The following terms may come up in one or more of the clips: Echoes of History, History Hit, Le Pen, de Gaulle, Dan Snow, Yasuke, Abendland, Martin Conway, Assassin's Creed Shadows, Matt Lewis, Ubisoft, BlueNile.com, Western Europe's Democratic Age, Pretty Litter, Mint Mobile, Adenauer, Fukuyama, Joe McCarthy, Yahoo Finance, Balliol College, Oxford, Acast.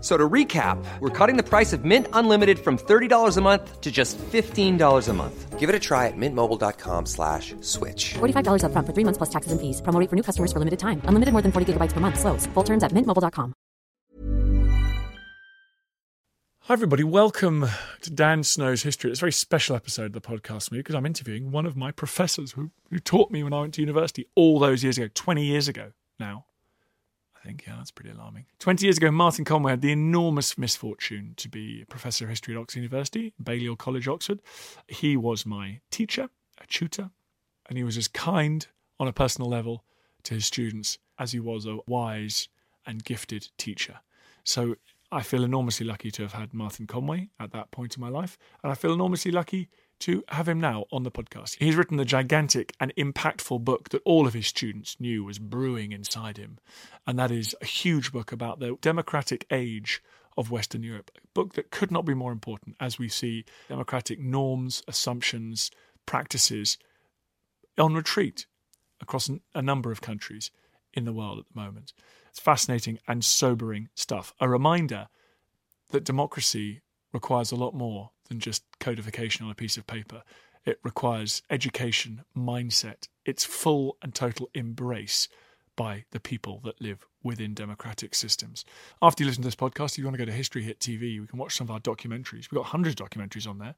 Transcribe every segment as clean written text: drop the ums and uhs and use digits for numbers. So to recap, we're cutting the price of Mint Unlimited from $30 a month to just $15 a month. Give it a try at mintmobile.com/switch. $45 up front for 3 months plus taxes and fees. Promo rate for new customers for limited time. Unlimited more than 40 gigabytes per month. Slows full terms at mintmobile.com. Hi everybody, welcome to Dan Snow's History. It's a very special episode of the podcast for me because I'm interviewing one of my professors who taught me when I went to university all those years ago, 20 years ago now. I think, yeah, that's pretty alarming. 20 years ago, Martin Conway had the enormous misfortune to be a professor of history at Oxford University, Balliol College, Oxford. He was my teacher, a tutor, and he was as kind on a personal level to his students as he was a wise and gifted teacher. So I feel enormously lucky to have had Martin Conway at that point in my life, and I feel enormously lucky to have him now on the podcast. He's written the gigantic and impactful book that all of his students knew was brewing inside him, and that is a huge book about the democratic age of Western Europe, a book that could not be more important as we see democratic norms, assumptions, practices on retreat across a number of countries in the world at the moment. It's fascinating and sobering stuff. A reminder that democracy requires a lot more than just codification on a piece of paper. It requires education, mindset, its full and total embrace by the people that live within democratic systems. After you listen to this podcast, if you want to go to History Hit TV, we can watch some of our documentaries. We've got hundreds of documentaries on there.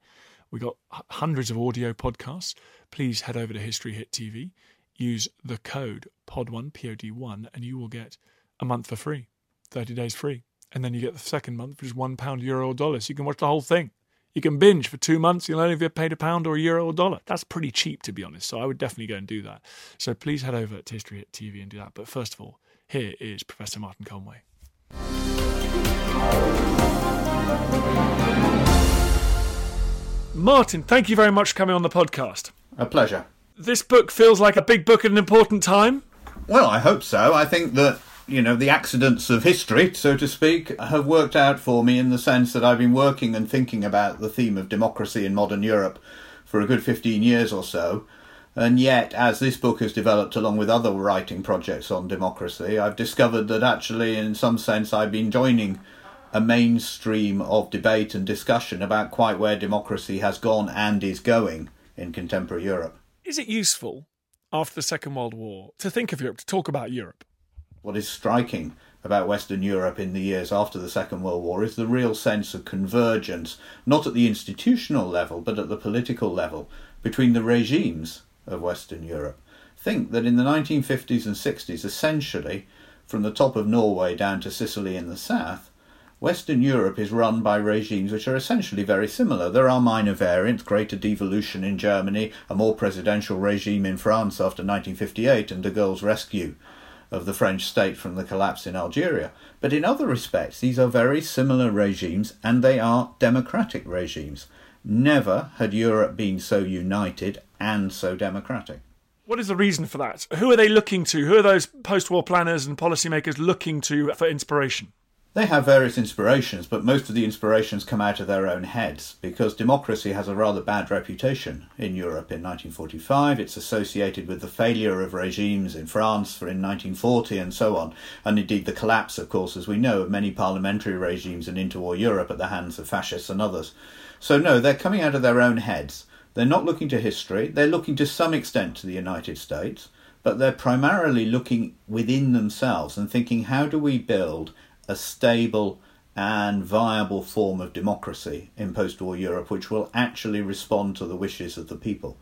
We've got hundreds of audio podcasts. Please head over to History Hit TV. Use the code POD1, P-O-D-1, and you will get a month for free, 30 days free. And then you get the second month, which is £1, euro or dollar. So you can watch the whole thing. You can binge for 2 months. You'll only be paid £1 or a euro or dollar. That's pretty cheap, to be honest. So I would definitely go and do that. So please head over to History Hit TV and do that. But first of all, here is Professor Martin Conway. Martin, thank you very much for coming on the podcast. A pleasure. This book feels like a big book at an important time. Well, I hope so. I think that, you know, the accidents of history, so to speak, have worked out for me in the sense that I've been working and thinking about the theme of democracy in modern Europe for a good 15 years or so. And yet, as this book has developed along with other writing projects on democracy, I've discovered that actually, in some sense, I've been joining a mainstream of debate and discussion about quite where democracy has gone and is going in contemporary Europe. Is it useful, after the Second World War, to think of Europe, to talk about Europe? What is striking about Western Europe in the years after the Second World War is the real sense of convergence, not at the institutional level, but at the political level, between the regimes of Western Europe. Think that in the 1950s and 60s, essentially, from the top of Norway down to Sicily in the south, Western Europe is run by regimes which are essentially very similar. There are minor variants, greater devolution in Germany, a more presidential regime in France after 1958 and de Gaulle's rescue of the French state from the collapse in Algeria. But in other respects, these are very similar regimes, and they are democratic regimes. Never had Europe been so united and so democratic. What is the reason for that? Who are they looking to? Who are those post-war planners and policymakers looking to for inspiration? They have various inspirations, but most of the inspirations come out of their own heads, because democracy has a rather bad reputation in Europe in 1945. It's associated with the failure of regimes in France in 1940 and so on, and indeed the collapse, of course, as we know, of many parliamentary regimes in interwar Europe at the hands of fascists and others. So no, they're coming out of their own heads. They're not looking to history. They're looking to some extent to the United States, but they're primarily looking within themselves and thinking, how do we build a stable and viable form of democracy in post-war Europe, which will actually respond to the wishes of the people.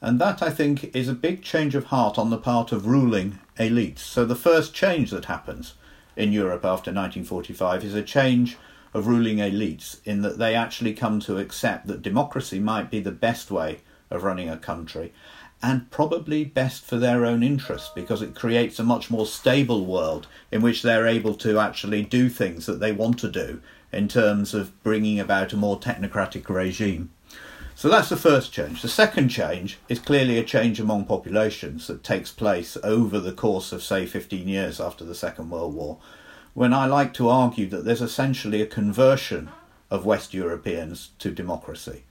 And that, I think, is a big change of heart on the part of ruling elites. So the first change that happens in Europe after 1945 is a change of ruling elites, in that they actually come to accept that democracy might be the best way of running a country, and probably best for their own interests, because it creates a much more stable world in which they're able to actually do things that they want to do in terms of bringing about a more technocratic regime. So that's the first change. The second change is clearly a change among populations that takes place over the course of, say, 15 years after the Second World War, when I like to argue that there's essentially a conversion of West Europeans to democracy,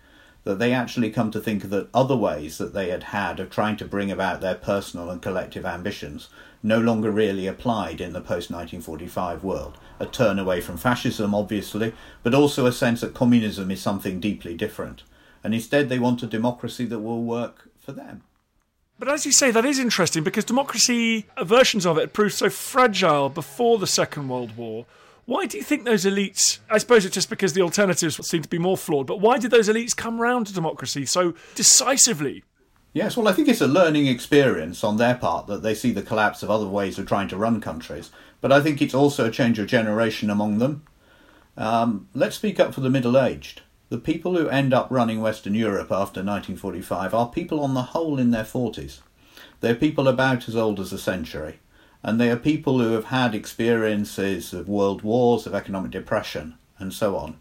that they actually come to think that other ways that they had had of trying to bring about their personal and collective ambitions no longer really applied in the post-1945 world. A turn away from fascism, obviously, but also a sense that communism is something deeply different. And instead they want a democracy that will work for them. But as you say, that is interesting, because democracy, versions of it, proved so fragile before the Second World War. Why do you think those elites, I suppose it's just because the alternatives seem to be more flawed, but why did those elites come round to democracy so decisively? Yes, well, I think it's a learning experience on their part that they see the collapse of other ways of trying to run countries. But I think it's also a change of generation among them. Let's speak up for the middle-aged. The people who end up running Western Europe after 1945 are people on the whole in their 40s. They're people about as old as a century. And they are people who have had experiences of world wars, of economic depression, and so on.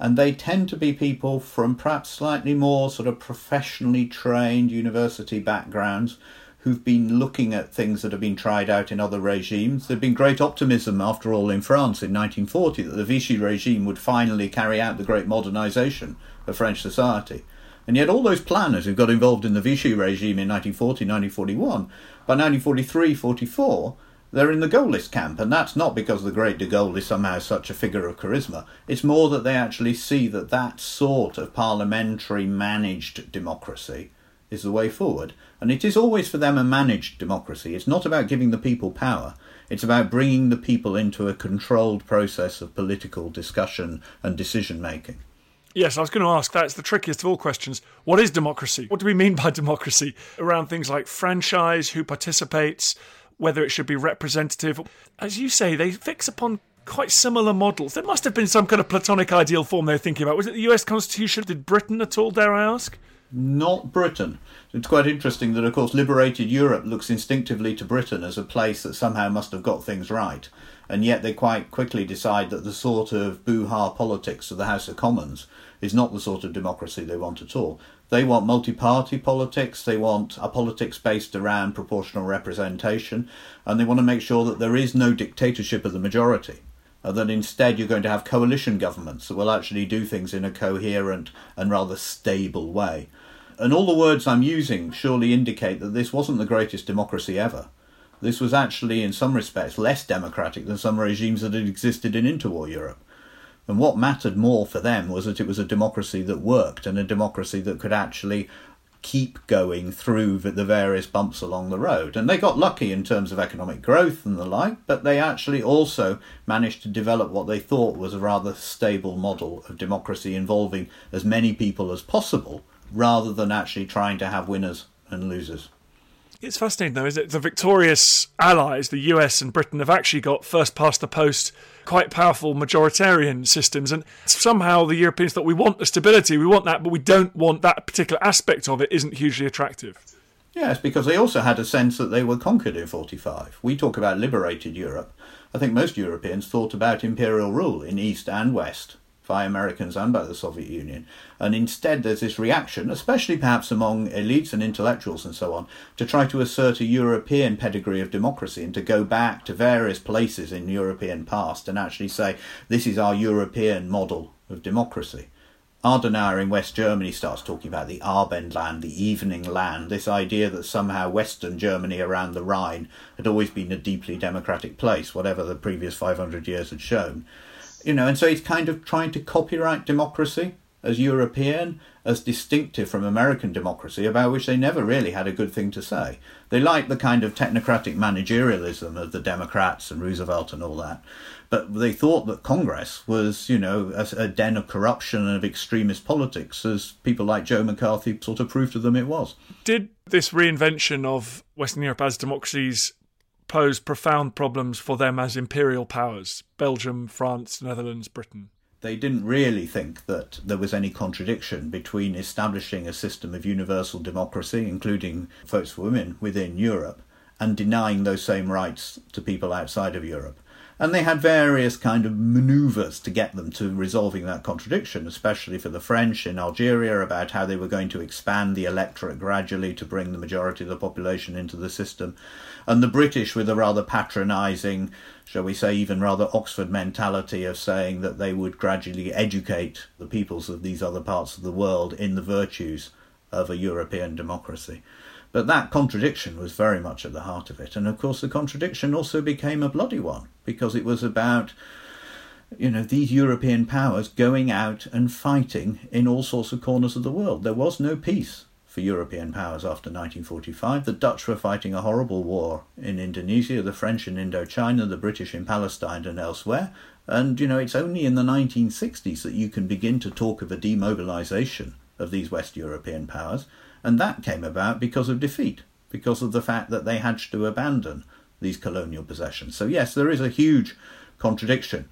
And they tend to be people from perhaps slightly more sort of professionally trained university backgrounds who've been looking at things that have been tried out in other regimes. There'd been great optimism, after all, in France in 1940 that the Vichy regime would finally carry out the great modernisation of French society. And yet all those planners who got involved in the Vichy regime in 1940, 1941, by 1943, 44, they're in the Gaullist camp. And that's not because the great de Gaulle is somehow such a figure of charisma. It's more that they actually see that that sort of parliamentary managed democracy is the way forward. And it is always for them a managed democracy. It's not about giving the people power. It's about bringing the people into a controlled process of political discussion and decision making. Yes, I was going to ask, that's the trickiest of all questions. What is democracy? What do we mean by democracy? Around things like franchise, who participates, whether it should be representative. As you say, they fix upon quite similar models. There must have been some kind of platonic ideal form they were thinking about. Was it the US Constitution? Did Britain at all, dare I ask? Not Britain. It's quite interesting that, of course, liberated Europe looks instinctively to Britain as a place that somehow must have got things right. And yet they quite quickly decide that the sort of boo-ha politics of the House of Commons is not the sort of democracy they want at all. They want multi-party politics, they want a politics based around proportional representation, and they want to make sure that there is no dictatorship of the majority, and that instead you're going to have coalition governments that will actually do things in a coherent and rather stable way. And all the words I'm using surely indicate that this wasn't the greatest democracy ever. This was actually, in some respects, less democratic than some regimes that had existed in interwar Europe. And what mattered more for them was that it was a democracy that worked, and a democracy that could actually keep going through the various bumps along the road. And they got lucky in terms of economic growth and the like, but they actually also managed to develop what they thought was a rather stable model of democracy involving as many people as possible, rather than actually trying to have winners and losers. It's fascinating, though, isn't it? The victorious allies, the US and Britain, have actually got first-past-the-post, quite powerful majoritarian systems. And somehow the Europeans thought, we want the stability, we want that, but we don't want that particular aspect of it isn't hugely attractive. Yes, because they also had a sense that they were conquered in 45. We talk about liberated Europe. I think most Europeans thought about imperial rule in East and West, by Americans and by the Soviet Union. And instead there's this reaction, especially perhaps among elites and intellectuals and so on, to try to assert a European pedigree of democracy and to go back to various places in the European past and actually say, this is our European model of democracy. Adenauer in West Germany starts talking about the Abendland, the evening land, this idea that somehow Western Germany around the Rhine had always been a deeply democratic place, whatever the previous 500 years had shown. You know, and so it's kind of trying to copyright democracy as European, as distinctive from American democracy, about which they never really had a good thing to say. They liked the kind of technocratic managerialism of the Democrats and Roosevelt and all that, but they thought that Congress was, you know, a den of corruption and of extremist politics, as people like Joe McCarthy sort of proved to them it was. Did this reinvention of Western Europe as democracies pose profound problems for them as imperial powers, Belgium, France, Netherlands, Britain? They didn't really think that there was any contradiction between establishing a system of universal democracy, including votes for women, within Europe, and denying those same rights to people outside of Europe. And they had various kind of manoeuvres to get them to resolving that contradiction, especially for the French in Algeria, about how they were going to expand the electorate gradually to bring the majority of the population into the system. And the British with a rather patronising, shall we say, even rather Oxford mentality of saying that they would gradually educate the peoples of these other parts of the world in the virtues of a European democracy. But that contradiction was very much at the heart of it. And of course, the contradiction also became a bloody one, because it was about, you know, these European powers going out and fighting in all sorts of corners of the world. There was no peace for European powers after 1945. The Dutch were fighting a horrible war in Indonesia, the French in Indochina, the British in Palestine and elsewhere. And, you know, it's only in the 1960s that you can begin to talk of a demobilisation of these West European powers. And that came about because of defeat, because of the fact that they had to abandon these colonial possessions. So yes, there is a huge contradiction,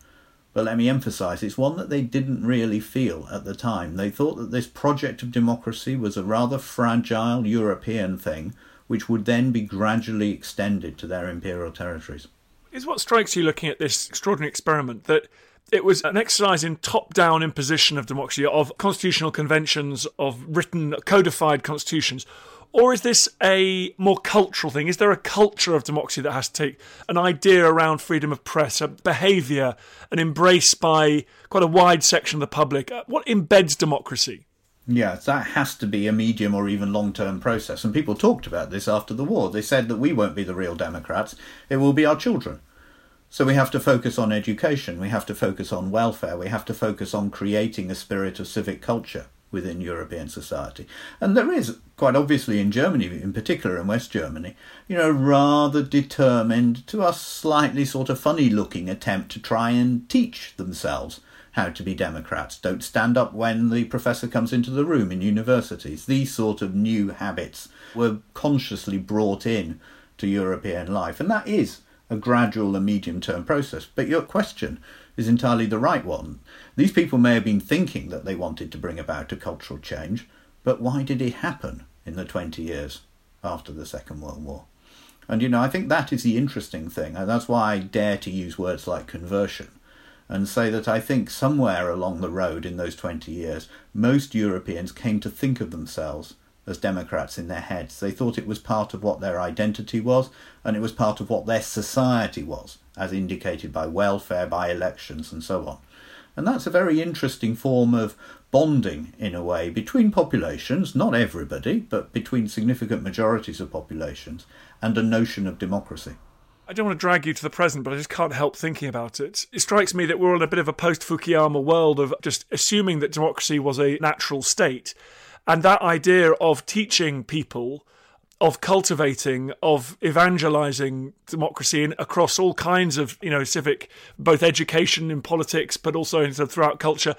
but let me emphasise, it's one that they didn't really feel at the time. They thought that this project of democracy was a rather fragile European thing, which would then be gradually extended to their imperial territories. Is what strikes you looking at this extraordinary experiment that it was an exercise in top-down imposition of democracy, of constitutional conventions, of written, codified constitutions? Or is this a more cultural thing? Is there a culture of democracy that has to take an idea around freedom of press, a behaviour, an embrace by quite a wide section of the public? What embeds democracy? Yeah, that has to be a medium or even long-term process. And people talked about this after the war. They said that we won't be the real democrats, it will be our children. So we have to focus on education, we have to focus on welfare, we have to focus on creating a spirit of civic culture within European society. And there is, quite obviously in Germany, in particular in West Germany, you know, rather determined, to us slightly sort of funny-looking attempt to try and teach themselves how to be democrats. Don't stand up when the professor comes into the room in universities. These sort of new habits were consciously brought in to European life, and that is a gradual and medium-term process. But your question is entirely the right one. These people may have been thinking that they wanted to bring about a cultural change, but why did it happen in the 20 years after the Second World War? And, you know, I think that is the interesting thing, and that's why I dare to use words like conversion, and say that I think somewhere along the road in those 20 years, most Europeans came to think of themselves as democrats in their heads. They thought it was part of what their identity was, and it was part of what their society was, as indicated by welfare, by elections and so on. And that's a very interesting form of bonding, in a way, between populations, not everybody, but between significant majorities of populations, and a notion of democracy. I don't want to drag you to the present, but I just can't help thinking about it. It strikes me that we're on a bit of a post-Fukuyama world of just assuming that democracy was a natural state. And that idea of teaching people, of cultivating, of evangelising democracy across all kinds of, you know, civic, both education in politics, but also in, throughout culture,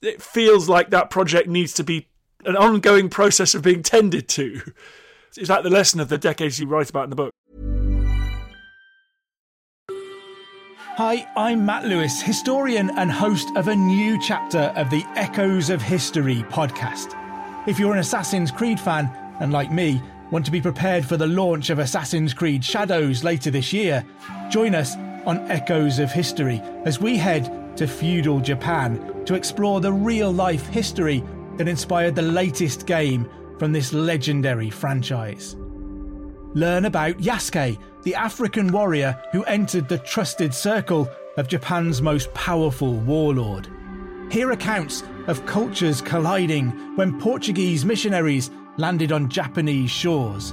it feels like that project needs to be an ongoing process of being tended to. Is that the lesson of the decades you write about in the book? Hi, I'm Matt Lewis, historian and host of a new chapter of the Echoes of History podcast. If you're an Assassin's Creed fan, and like me, want to be prepared for the launch of Assassin's Creed Shadows later this year, join us on Echoes of History as we head to feudal Japan to explore the real-life history that inspired the latest game from this legendary franchise. Learn about Yasuke, the African warrior who entered the trusted circle of Japan's most powerful warlord. Hear accounts of cultures colliding when Portuguese missionaries landed on Japanese shores,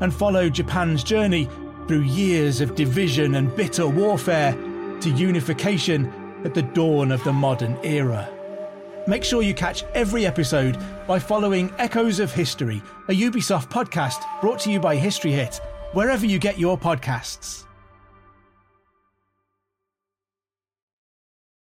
and follow Japan's journey through years of division and bitter warfare to unification at the dawn of the modern era. Make sure you catch every episode by following Echoes of History, a Ubisoft podcast brought to you by History Hit, wherever you get your podcasts.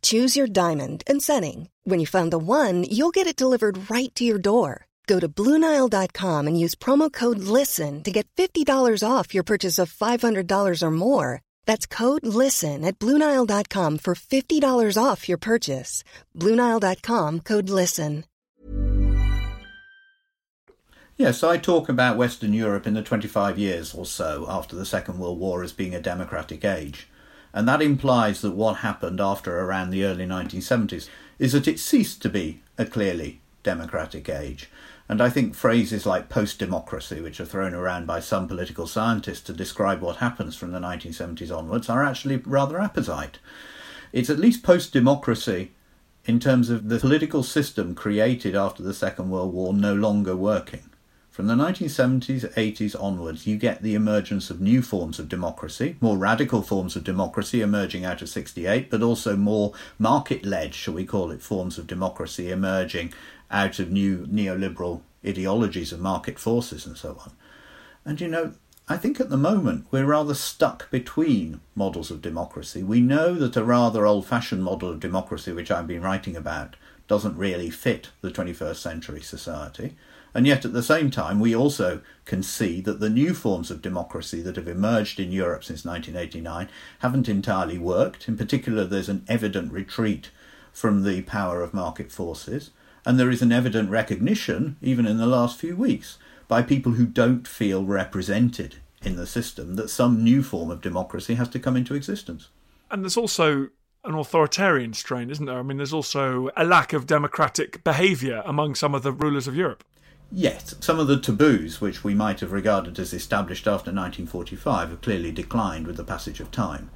Choose your diamond and setting. When you find the one, you'll get it delivered right to your door. Go to BlueNile.com and use promo code LISTEN to get $50 off your purchase of $500 or more. That's code LISTEN at BlueNile.com for $50 off your purchase. BlueNile.com, code LISTEN. Yes, I talk about Western Europe in the 25 years or so after the Second World War as being a democratic age. And that implies that what happened after around the early 1970s is that it ceased to be a clearly democratic age. And I think phrases like post-democracy, which are thrown around by some political scientists to describe what happens from the 1970s onwards, are actually rather apposite. It's at least post-democracy in terms of the political system created after the Second World War no longer working. From the 1970s, 80s onwards, you get the emergence of new forms of democracy, more radical forms of democracy emerging out of 68, but also more market-led, shall we call it, forms of democracy emerging out of new neoliberal ideologies of market forces and so on. And, you know, I think at the moment we're rather stuck between models of democracy. We know that a rather old-fashioned model of democracy, which I've been writing about, doesn't really fit the 21st century society. And yet at the same time, we also can see that the new forms of democracy that have emerged in Europe since 1989 haven't entirely worked. In particular, there's an evident retreat from the power of market forces. And there is an evident recognition, even in the last few weeks, by people who don't feel represented in the system, that some new form of democracy has to come into existence. And there's also an authoritarian strain, isn't there? I mean, there's also a lack of democratic behaviour among some of the rulers of Europe. Yes, some of the taboos which we might have regarded as established after 1945 have clearly declined with the passage of time.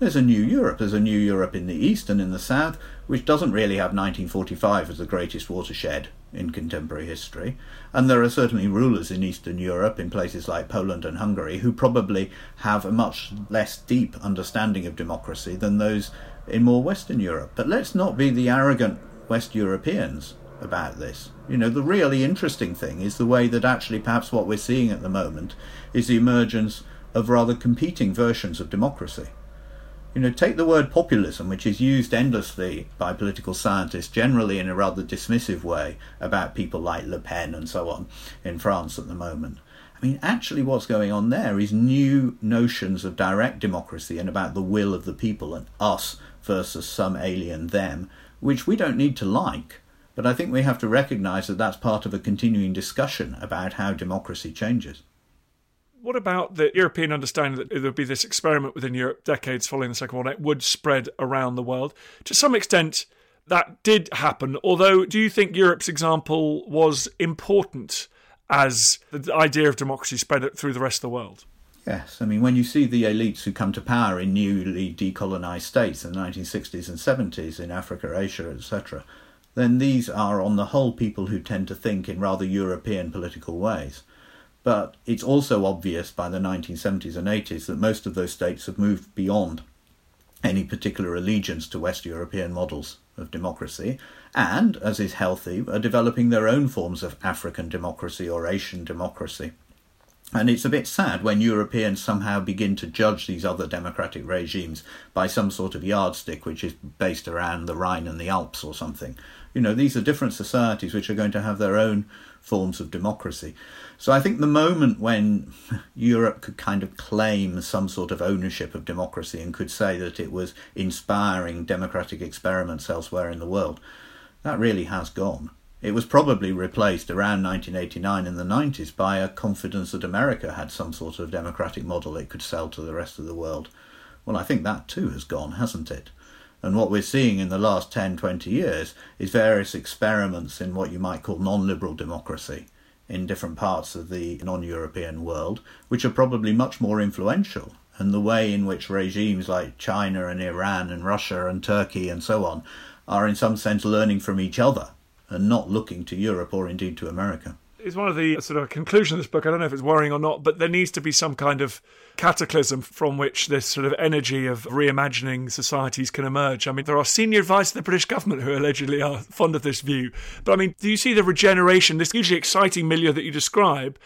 There's a new Europe. There's a new Europe in the East and in the South, which doesn't really have 1945 as the greatest watershed in contemporary history. And there are certainly rulers in Eastern Europe, in places like Poland and Hungary, who probably have a much less deep understanding of democracy than those in more Western Europe. But let's not be the arrogant West Europeans about this. You know, the really interesting thing is the way that actually perhaps what we're seeing at the moment is the emergence of rather competing versions of democracy. You know, take the word populism, which is used endlessly by political scientists, generally in a rather dismissive way about people like Le Pen and so on in France at the moment. I mean, actually what's going on there is new notions of direct democracy and about the will of the people and us versus some alien them, which we don't need to like. But I think we have to recognise that that's part of a continuing discussion about how democracy changes. What about the European understanding that there would be this experiment within Europe decades following the Second World War, it would spread around the world? To some extent, that did happen. Although, do you think Europe's example was important as the idea of democracy spread through the rest of the world? Yes. I mean, when you see the elites who come to power in newly decolonised states in the 1960s and 70s in Africa, Asia, etc., then these are on the whole people who tend to think in rather European political ways. But it's also obvious by the 1970s and 80s that most of those states have moved beyond any particular allegiance to West European models of democracy and, as is healthy, are developing their own forms of African democracy or Asian democracy. And it's a bit sad when Europeans somehow begin to judge these other democratic regimes by some sort of yardstick which is based around the Rhine and the Alps or something. You know, these are different societies which are going to have their own forms of democracy. So I think the moment when Europe could kind of claim some sort of ownership of democracy and could say that it was inspiring democratic experiments elsewhere in the world, that really has gone. It was probably replaced around 1989 in the 90s by a confidence that America had some sort of democratic model it could sell to the rest of the world. Well, I think that too has gone, hasn't it? And what we're seeing in the last 10, 20 years is various experiments in what you might call non-liberal democracy in different parts of the non-European world, which are probably much more influential. And the way in which regimes like China and Iran and Russia and Turkey and so on are in some sense learning from each other and not looking to Europe or indeed to America. It's one of the sort of conclusion of this book, I don't know if it's worrying or not, but there needs to be some kind of cataclysm from which this sort of energy of reimagining societies can emerge. I mean, there are senior advisors to the British government who allegedly are fond of this view. But I mean, do you see the regeneration, this hugely exciting milieu that you describe?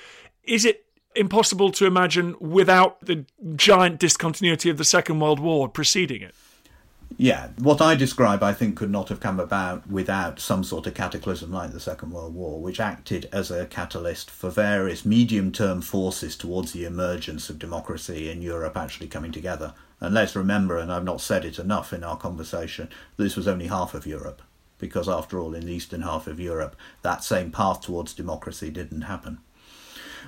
Is it impossible to imagine without the giant discontinuity of the Second World War preceding it? Yeah, what I describe, I think, could not have come about without some sort of cataclysm like the Second World War, which acted as a catalyst for various medium-term forces towards the emergence of democracy in Europe actually coming together. And let's remember, and I've not said it enough in our conversation, this was only half of Europe, because after all, in the eastern half of Europe, that same path towards democracy didn't happen.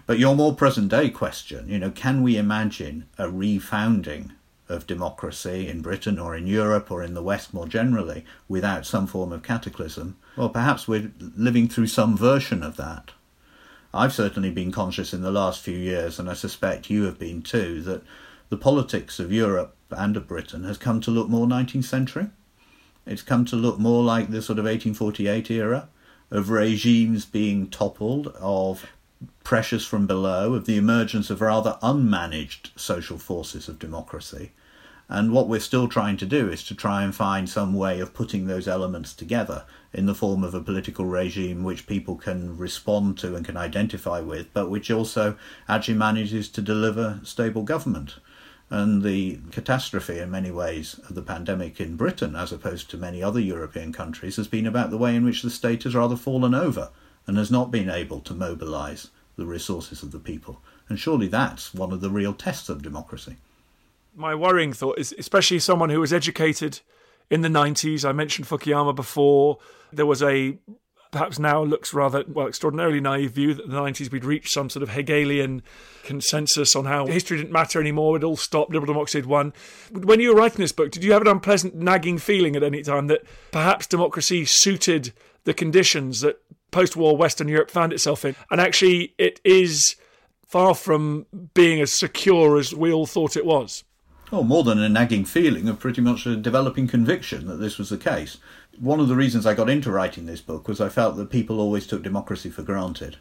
But your more present-day question, can we imagine a refounding of democracy in Britain or in Europe or in the West more generally without some form of cataclysm? Well, perhaps we're living through some version of that. I've certainly been conscious in the last few years, and I suspect you have been too, that the politics of Europe and of Britain has come to look more 19th century. It's come to look more like the sort of 1848 era of regimes being toppled, of pressures from below, of the emergence of rather unmanaged social forces of democracy. And what we're still trying to do is to try and find some way of putting those elements together in the form of a political regime which people can respond to and can identify with, but which also actually manages to deliver stable government. And the catastrophe in many ways of the pandemic in Britain, as opposed to many other European countries, has been about the way in which the state has rather fallen over and has not been able to mobilise the resources of the people. And surely that's one of the real tests of democracy. My worrying thought is, especially someone who was educated in the 90s, I mentioned Fukuyama before, there was a, perhaps now looks rather, extraordinarily naive view that in the 90s we'd reached some sort of Hegelian consensus on how history didn't matter anymore, it all stopped, liberal democracy had won. When you were writing this book, did you have an unpleasant nagging feeling at any time that perhaps democracy suited the conditions that post-war Western Europe found itself in, and actually it is far from being as secure as we all thought it was? Oh, more than a nagging feeling, of pretty much a developing conviction that this was the case. One of the reasons I got into writing this book was I felt that people always took democracy for granted,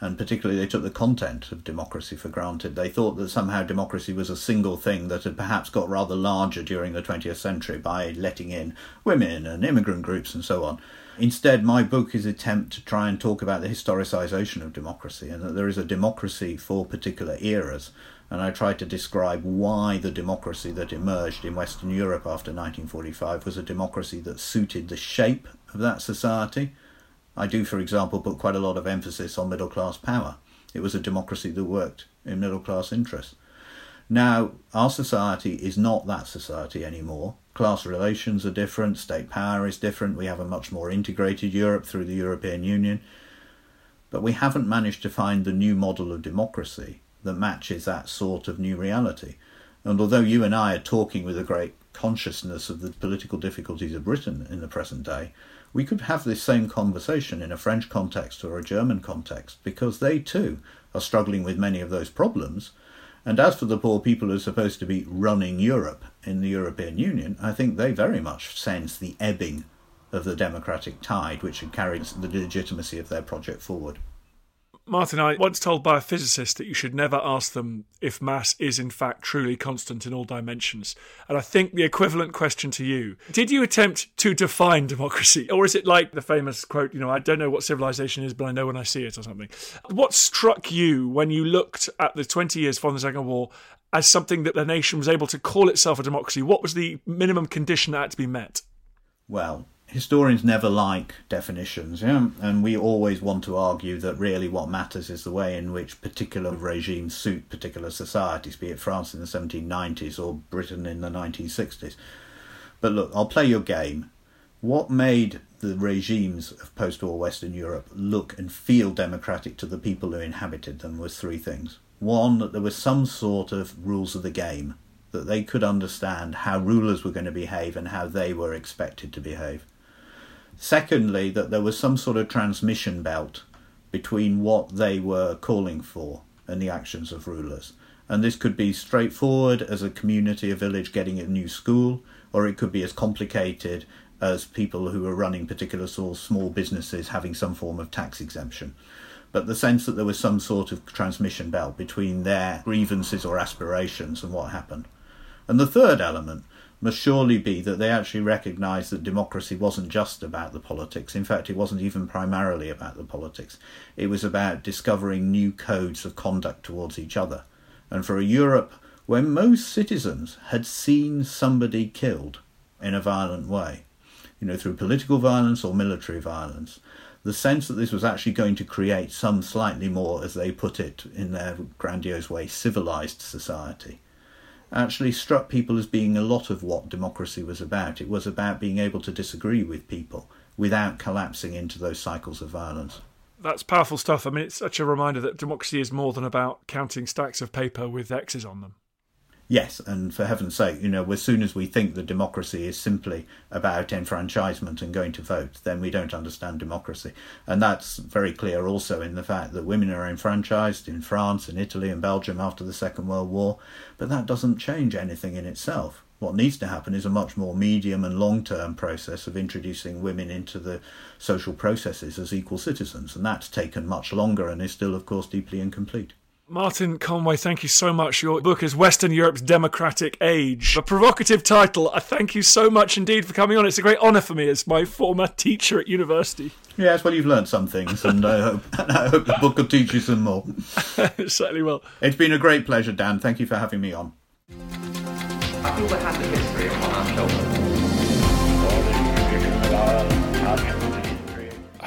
and particularly they took the content of democracy for granted. They thought that somehow democracy was a single thing that had perhaps got rather larger during the 20th century by letting in women and immigrant groups and so on. Instead, my book is an attempt to try and talk about the historicisation of democracy and that there is a democracy for particular eras. And I try to describe why the democracy that emerged in Western Europe after 1945 was a democracy that suited the shape of that society. I do, for example, put quite a lot of emphasis on middle-class power. It was a democracy that worked in middle-class interests. Now, our society is not that society anymore. Class relations are different, state power is different, we have a much more integrated Europe through the European Union. But we haven't managed to find the new model of democracy that matches that sort of new reality. And although you and I are talking with a great consciousness of the political difficulties of Britain in the present day, we could have this same conversation in a French context or a German context, because they too are struggling with many of those problems. And as for the poor people who are supposed to be running Europe in the European Union, I think they very much sense the ebbing of the democratic tide which had carried the legitimacy of their project forward. Martin, I once told by a physicist that you should never ask them if mass is in fact truly constant in all dimensions. And I think the equivalent question to you, did you attempt to define democracy? Or is it like the famous quote, I don't know what civilization is, but I know when I see it or something. What struck you when you looked at the 20 years following the Second War as something that the nation was able to call itself a democracy? What was the minimum condition that had to be met? Well, historians never like definitions, and we always want to argue that really what matters is the way in which particular regimes suit particular societies, be it France in the 1790s or Britain in the 1960s. But look, I'll play your game. What made the regimes of post-war Western Europe look and feel democratic to the people who inhabited them was three things. One, that there was some sort of rules of the game, that they could understand how rulers were going to behave and how they were expected to behave. Secondly, that there was some sort of transmission belt between what they were calling for and the actions of rulers. And this could be straightforward as a community, a village getting a new school, or it could be as complicated as people who were running particular sort of small businesses having some form of tax exemption. But the sense that there was some sort of transmission belt between their grievances or aspirations and what happened. And the third element must surely be that they actually recognised that democracy wasn't just about the politics. In fact, it wasn't even primarily about the politics. It was about discovering new codes of conduct towards each other. And for a Europe where most citizens had seen somebody killed in a violent way, through political violence or military violence, the sense that this was actually going to create some slightly more, as they put it in their grandiose way, civilised society, actually struck people as being a lot of what democracy was about. It was about being able to disagree with people without collapsing into those cycles of violence. That's powerful stuff. I mean, it's such a reminder that democracy is more than about counting stacks of paper with X's on them. Yes, and for heaven's sake, as soon as we think that democracy is simply about enfranchisement and going to vote, then we don't understand democracy. And that's very clear also in the fact that women are enfranchised in France and Italy and Belgium after the Second World War, but that doesn't change anything in itself. What needs to happen is a much more medium and long-term process of introducing women into the social processes as equal citizens, and that's taken much longer and is still, of course, deeply incomplete. Martin Conway, thank you so much. Your book is Western Europe's Democratic Age. A provocative title. I thank you so much indeed for coming on. It's a great honour for me as my former teacher at university. Yes, well, you've learned some things, and I hope the book will teach you some more. It certainly will. It's been a great pleasure, Dan. Thank you for having me on. I feel we have the history upon our shoulders. I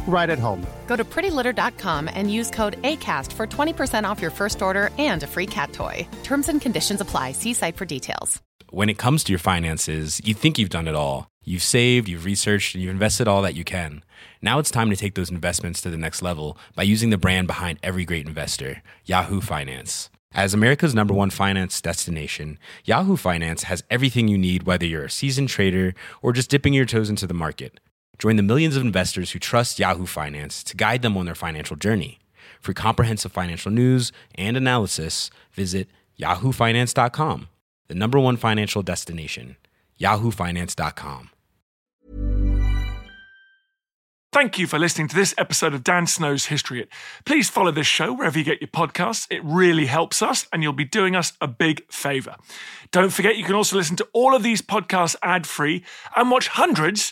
right at home. Go to prettylitter.com and use code ACAST for 20% off your first order and a free cat toy. Terms and conditions apply. See site for details. When it comes to your finances, you think you've done it all. You've saved, you've researched, and you've invested all that you can. Now it's time to take those investments to the next level by using the brand behind every great investor, Yahoo Finance. As America's #1 finance destination, Yahoo Finance has everything you need, whether you're a seasoned trader or just dipping your toes into the market. Join the millions of investors who trust Yahoo Finance to guide them on their financial journey. For comprehensive financial news and analysis, visit yahoofinance.com. The #1 financial destination, yahoofinance.com. Thank you for listening to this episode of Dan Snow's History Hit. Please follow this show wherever you get your podcasts. It really helps us, and you'll be doing us a big favour. Don't forget, you can also listen to all of these podcasts ad-free and watch hundreds